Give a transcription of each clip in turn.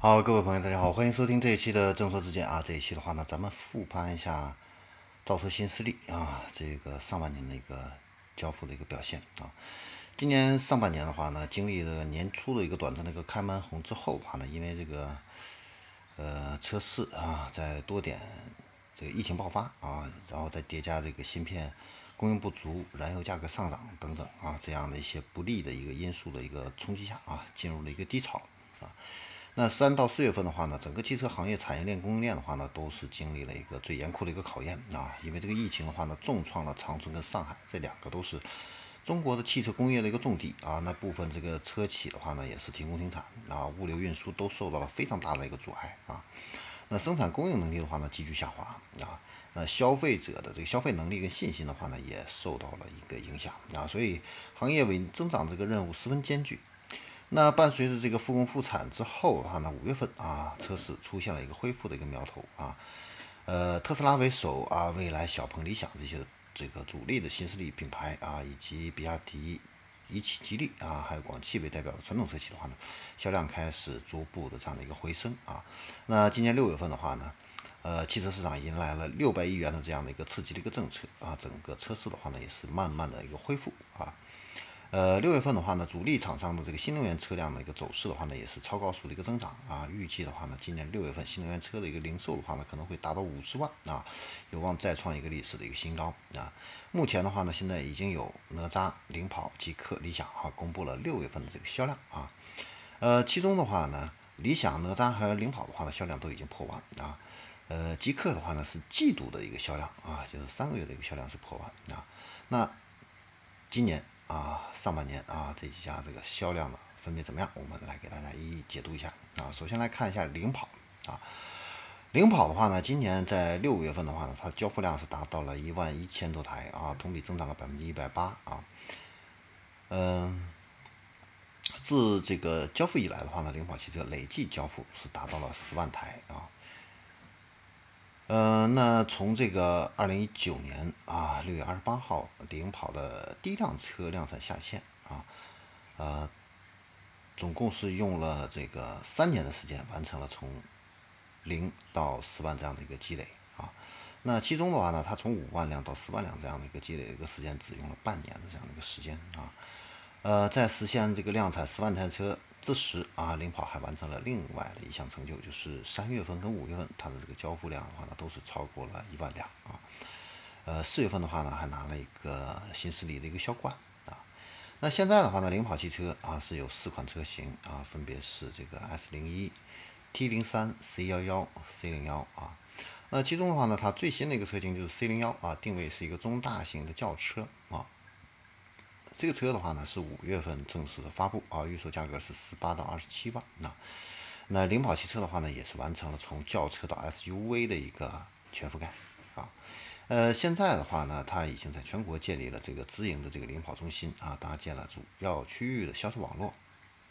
好，各位朋友大家好，欢迎收听这一期的正说之见啊。这一期的话呢，咱们复盘一下造车新势力啊，这个上半年的一个交付的一个表现啊。今年上半年的话呢，经历了年初的一个短暂的一个开门红之后的话呢，因为这个车市啊，在多点这个疫情爆发啊，然后再叠加这个芯片供应不足、燃油价格上涨等等啊，这样的一些不利的一个因素的一个冲击下啊，进入了一个低潮啊。那3到4月份的话呢，整个汽车行业产业链供应链的话呢，都是经历了一个最严酷的一个考验啊，因为这个疫情的话呢，重创了长春跟上海，这两个都是中国的汽车工业的一个重地啊。那部分这个车企的话呢，也是停工停产啊，物流运输都受到了非常大的一个阻碍啊。那生产供应能力的话呢，急剧下滑啊。那消费者的这个消费能力跟信心的话呢，也受到了一个影响啊。所以行业稳增长这个任务十分艰巨。那伴随着这个复工复产之后的话呢，5月份啊，车市出现了一个恢复的一个苗头啊，特斯拉为首啊，蔚来、小鹏、理想这个主力的新势力品牌啊，以及比亚迪、一汽、吉利啊，还有广汽为代表的传统车企的话呢，销量开始逐步的这样的一个回升啊。那今年6月份的话呢，汽车市场迎来了600亿元的这样的一个刺激的一个政策啊，整个车市的话呢，也是慢慢的一个恢复啊。6月份的话呢，主力厂商的这个新能源车辆的一个走势的话呢，也是超高速的一个增长啊。预计的话呢，今年6月份新能源车的一个零售的话呢，可能会达到50万啊，有望再创一个历史的一个新高啊。目前的话呢，现在已经有哪吒、领跑、极氪、理想啊，公布了6月份的这个销量啊。其中的话呢，理想、哪吒和领跑的话呢，销量都已经破万啊。极氪的话呢，是季度的一个销量啊，就是3个月的一个销量是破万啊。那今年啊，上半年啊，这几家这个销量呢分别怎么样？我们来给大家一一解读一下啊。首先来看一下领跑啊，领跑的话呢，今年在6月份的话呢，它交付量是达到了11000多台啊，同比增长了108%啊。自这个交付以来的话呢，领跑汽车累计交付是达到了10万台啊。那从这个2019年啊6月28号，领跑的第一辆车量产下线啊，总共是用了这个3年的时间，完成了从0到10万这样的一个积累啊。那其中的话呢，它从5万辆到10万辆这样的一个积累的一个时间，只用了半年的这样的一个时间啊。在实现这个量产10万台车之时啊，领跑还完成了另外的一项成就，就是3月份跟5月份它的这个交付量的话呢，都是超过了1万辆啊。4月份的话呢，还拿了一个新势力的一个销冠啊。那现在的话呢，领跑汽车啊是有4款车型啊，分别是这个 S01、T03、C11、C01 啊。那其中的话呢，它最新的一个车型就是 C01 啊，定位是一个中大型的轿车啊。这个车的话呢，是5月份正式的发布啊，预售价格是18到27万啊。那领跑汽车的话呢，也是完成了从轿车到 SUV 的一个全覆盖啊。现在的话呢，它已经在全国建立了这个直营的这个领跑中心啊，搭建了主要区域的销售网络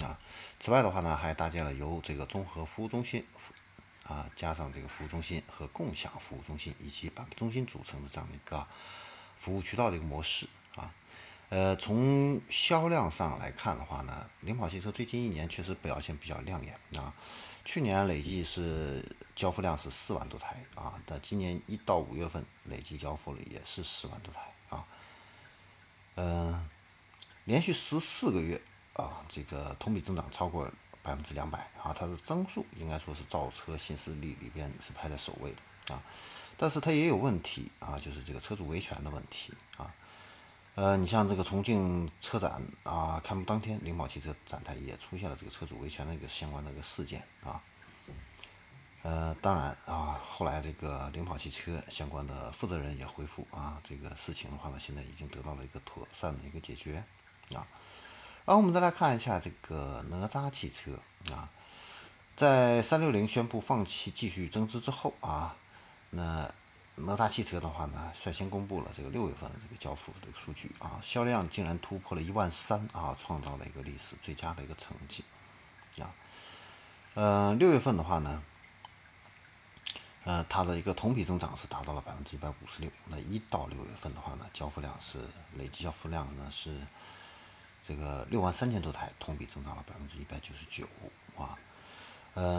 啊。此外的话呢，还搭建了由这个综合服务中心啊，加上这个服务中心和共享服务中心以及版中心组成的这样的一个服务渠道的一个模式啊。从销量上来看的话呢，领跑汽车最近1年确实表现比较亮眼啊。去年累计是交付量是4万多台啊，但今年1到5月份累计交付了也是10万多台啊。连续14个月啊，这个同比增长超过200%啊，它的增速应该说是造车新势力里边是排在首位的啊。但是它也有问题啊，就是这个车主维权的问题啊。你像这个重庆车展啊开幕当天，领跑汽车展台也出现了这个车主维权的一个相关的一个事件啊。当然啊，后来这个领跑汽车相关的负责人也回复啊，这个事情的话呢，现在已经得到了一个妥善的一个解决啊。然后我们再来看一下这个哪吒汽车啊，在360宣布放弃继续增资之后啊，那哪吒汽车的话呢，率先公布了这个6月份的这个交付的数据啊，销量竟然突破了13000啊，创造了一个历史最佳的一个成绩啊。6月份的话呢，它的一个同比增长是达到了156%。那1到6月份的话呢，交付量是累计交付量呢是这个63000多台，同比增长了199%啊。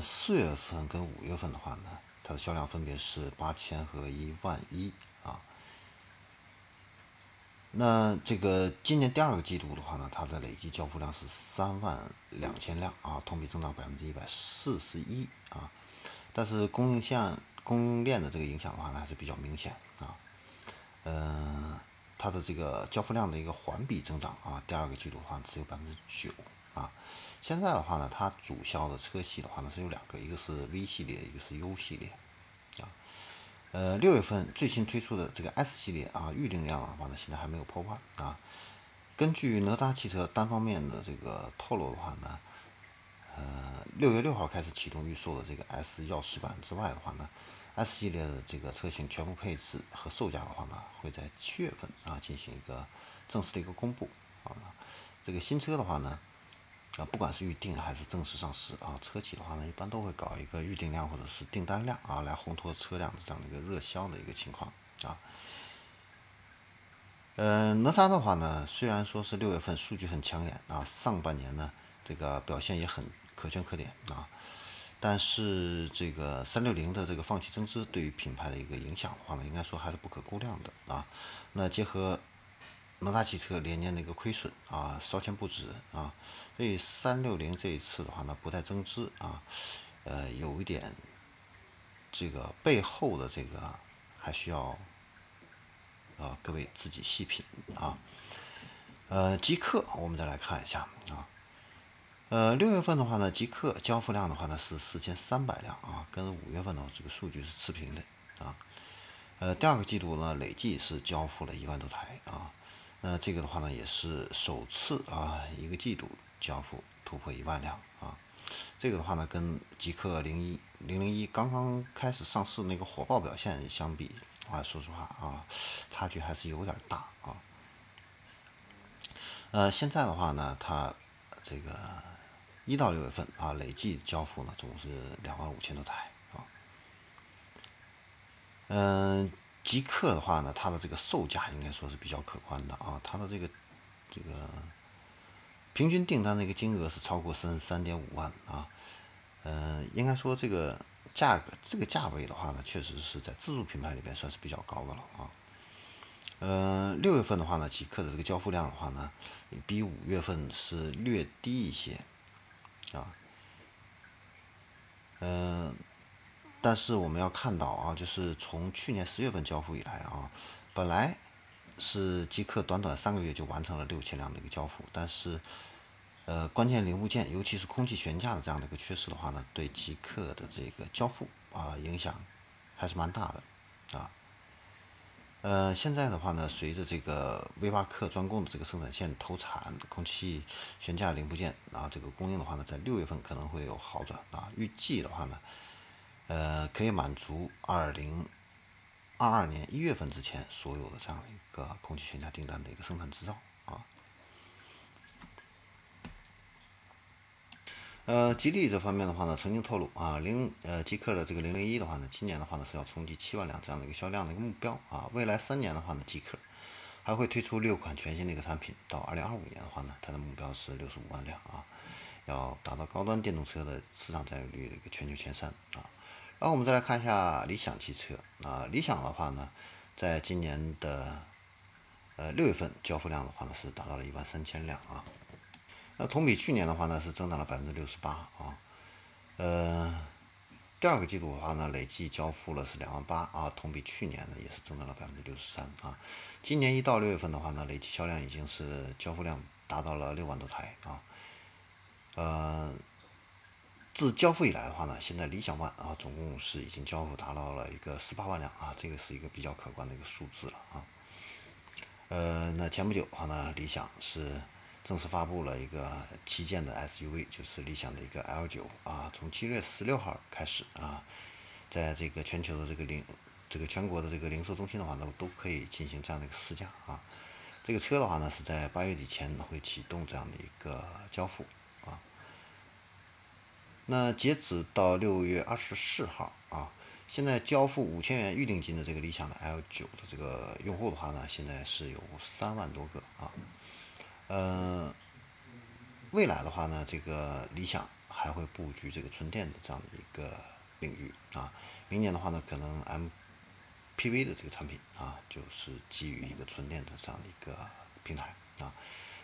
4月份跟5月份的话呢，它的销量分别是8000和11000啊。那这个今年第二个季度的话呢，它的累计交付量是32000辆啊，同比增长141%啊。但是供应链的这个影响的话呢，还是比较明显啊。它的这个交付量的一个环比增长啊，第二个季度的话只有9%啊。现在的话呢，它主销的车系的话呢是有两个，一个是 V 系列，一个是 U 系列啊。6月份最新推出的这个 S 系列啊，预定量的话呢现在还没有破万啊。根据哪吒汽车单方面的这个透露的话呢，6月6号开始启动预售的这个 S 钥匙版之外的话呢，S 系列的这个车型全部配置和售价的话呢，会在7月份啊进行一个正式的一个公布啊。这个新车的话呢，不管是预定还是正式上市啊，车企的话呢一般都会搞一个预定量或者是订单量啊，来烘托车辆的这样的一个热销的一个情况啊。哪吒的话呢，虽然说是6月份数据很抢眼啊，上半年呢这个表现也很可圈可点啊。但是这个360的这个放弃增资对于品牌的一个影响的话呢，应该说还是不可估量的啊。那结合哪吒汽车连年的一个亏损啊，烧钱不止啊，所以360这一次的话呢不再增资啊，有一点这个背后的这个还需要各位自己细品啊。极氪我们再来看一下啊。6月份的话呢，极氪交付量的话呢是4300辆啊，跟5月份呢这个数据是持平的啊。第二个季度呢累计是交付了10000多台啊，那这个的话呢也是首次啊一个季度交付突破10000辆啊。这个的话呢跟极氪001刚刚开始上市那个火爆表现相比啊，说实话啊，差距还是有点大啊。现在的话呢，它这个1到6月份啊，累计交付呢总是25000多台啊。极氪的话呢，它的这个售价应该说是比较可观的啊，它的这个平均订单的一个金额是超过33.5万啊。应该说这个价格这个价位的话呢，确实是在自主品牌里边算是比较高的了啊。6月份的话呢，极氪的这个交付量的话呢，比5月份是略低一些啊。但是我们要看到啊，就是从去年10月份交付以来啊，本来是极氪短短3个月就完成了6000辆的一个交付，但是关键零部件，尤其是空气悬架的这样的一个缺失的话呢，对极氪的这个交付啊影响还是蛮大的啊。现在的话呢，随着这个威巴克专供的这个生产线投产，空气悬架零部件啊，这个供应的话呢，在6月份可能会有好转啊。预计的话呢，可以满足2022年1月份之前所有的这样一个空气悬架订单的一个生产制造啊。吉利这方面的话呢，曾经透露啊，极氪的这个001的话呢，今年的话呢是要冲击7万辆这样的一个销量的一个目标啊。未来3年的话呢，极氪还会推出6款全新的一个产品，到2025年的话呢，它的目标是65万辆啊，要达到高端电动车的市场占有率的一个全球前3啊。然后我们再来看一下理想汽车啊，理想的话呢，在今年的6月份交付量的话呢是达到了13000辆啊。那同比去年的话呢是增长了68%啊。第二个季度的话呢，累计交付了是28000啊，同比去年呢也是增长了63%啊。今年1到6月份的话呢，累计销量已经是交付量达到了6万多台啊。自交付以来的话呢，现在理想ONE啊，总共是已经交付达到了一个18万辆啊，这个是一个比较可观的一个数字了啊。那前不久的话呢，理想是正式发布了一个旗舰的 SUV， 就是理想的一个 L9 啊，从7月16号开始啊，在这个全球的全国的这个零售中心的话呢，都可以进行这样的一个试驾啊。这个车的话呢，是在8月底前会启动这样的一个交付啊。那截止到6月24号啊，现在交付5000元预定金的这个理想的 L9 的这个用户的话呢，现在是有3万多个啊。未来的话呢，这个理想还会布局这个纯电的这样的一个领域啊。明年的话呢，可能 MPV 的这个产品啊，就是基于一个纯电的这样的一个平台啊。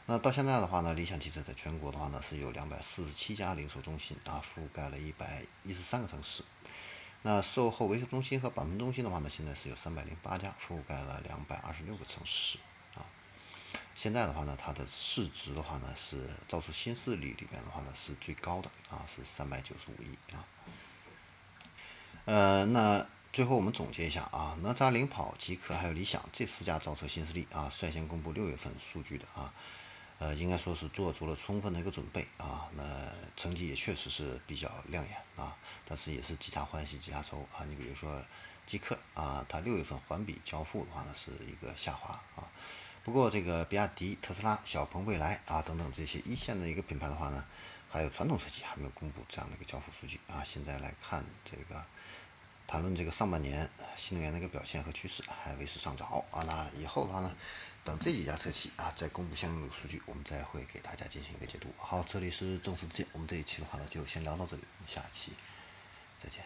那到现在的话呢，理想汽车在全国的话呢是有247家零售中心啊，覆盖了113个城市。那售后维修中心和板门中心的话呢，现在是有308家，覆盖了226个城市啊。现在的话呢，它的市值的话呢是造车新势力里面的话呢是最高的啊，是395亿啊。那最后我们总结一下啊，哪吒、领跑、极氪还有理想这4家造车新势力啊，率先公布6月份数据的啊。应该说是做足了充分的一个准备啊，那成绩也确实是比较亮眼啊，但是也是几家欢喜几家愁啊。你比如说极氪啊，它6月份环比交付的话呢是一个下滑啊，不过这个比亚迪、特斯拉、小鹏、蔚来啊等等这些一线的一个品牌的话呢，还有传统车企还没有公布这样的一个交付数据啊。现在来看这个谈论这个上半年新能源的一个表现和趋势还为时尚早啊，那以后的话呢，等这几家车企啊再公布相应的数据，我们再会给大家进行一个解读。好，这里是正式之见，我们这一期的话呢就先聊到这里，我们下期再见。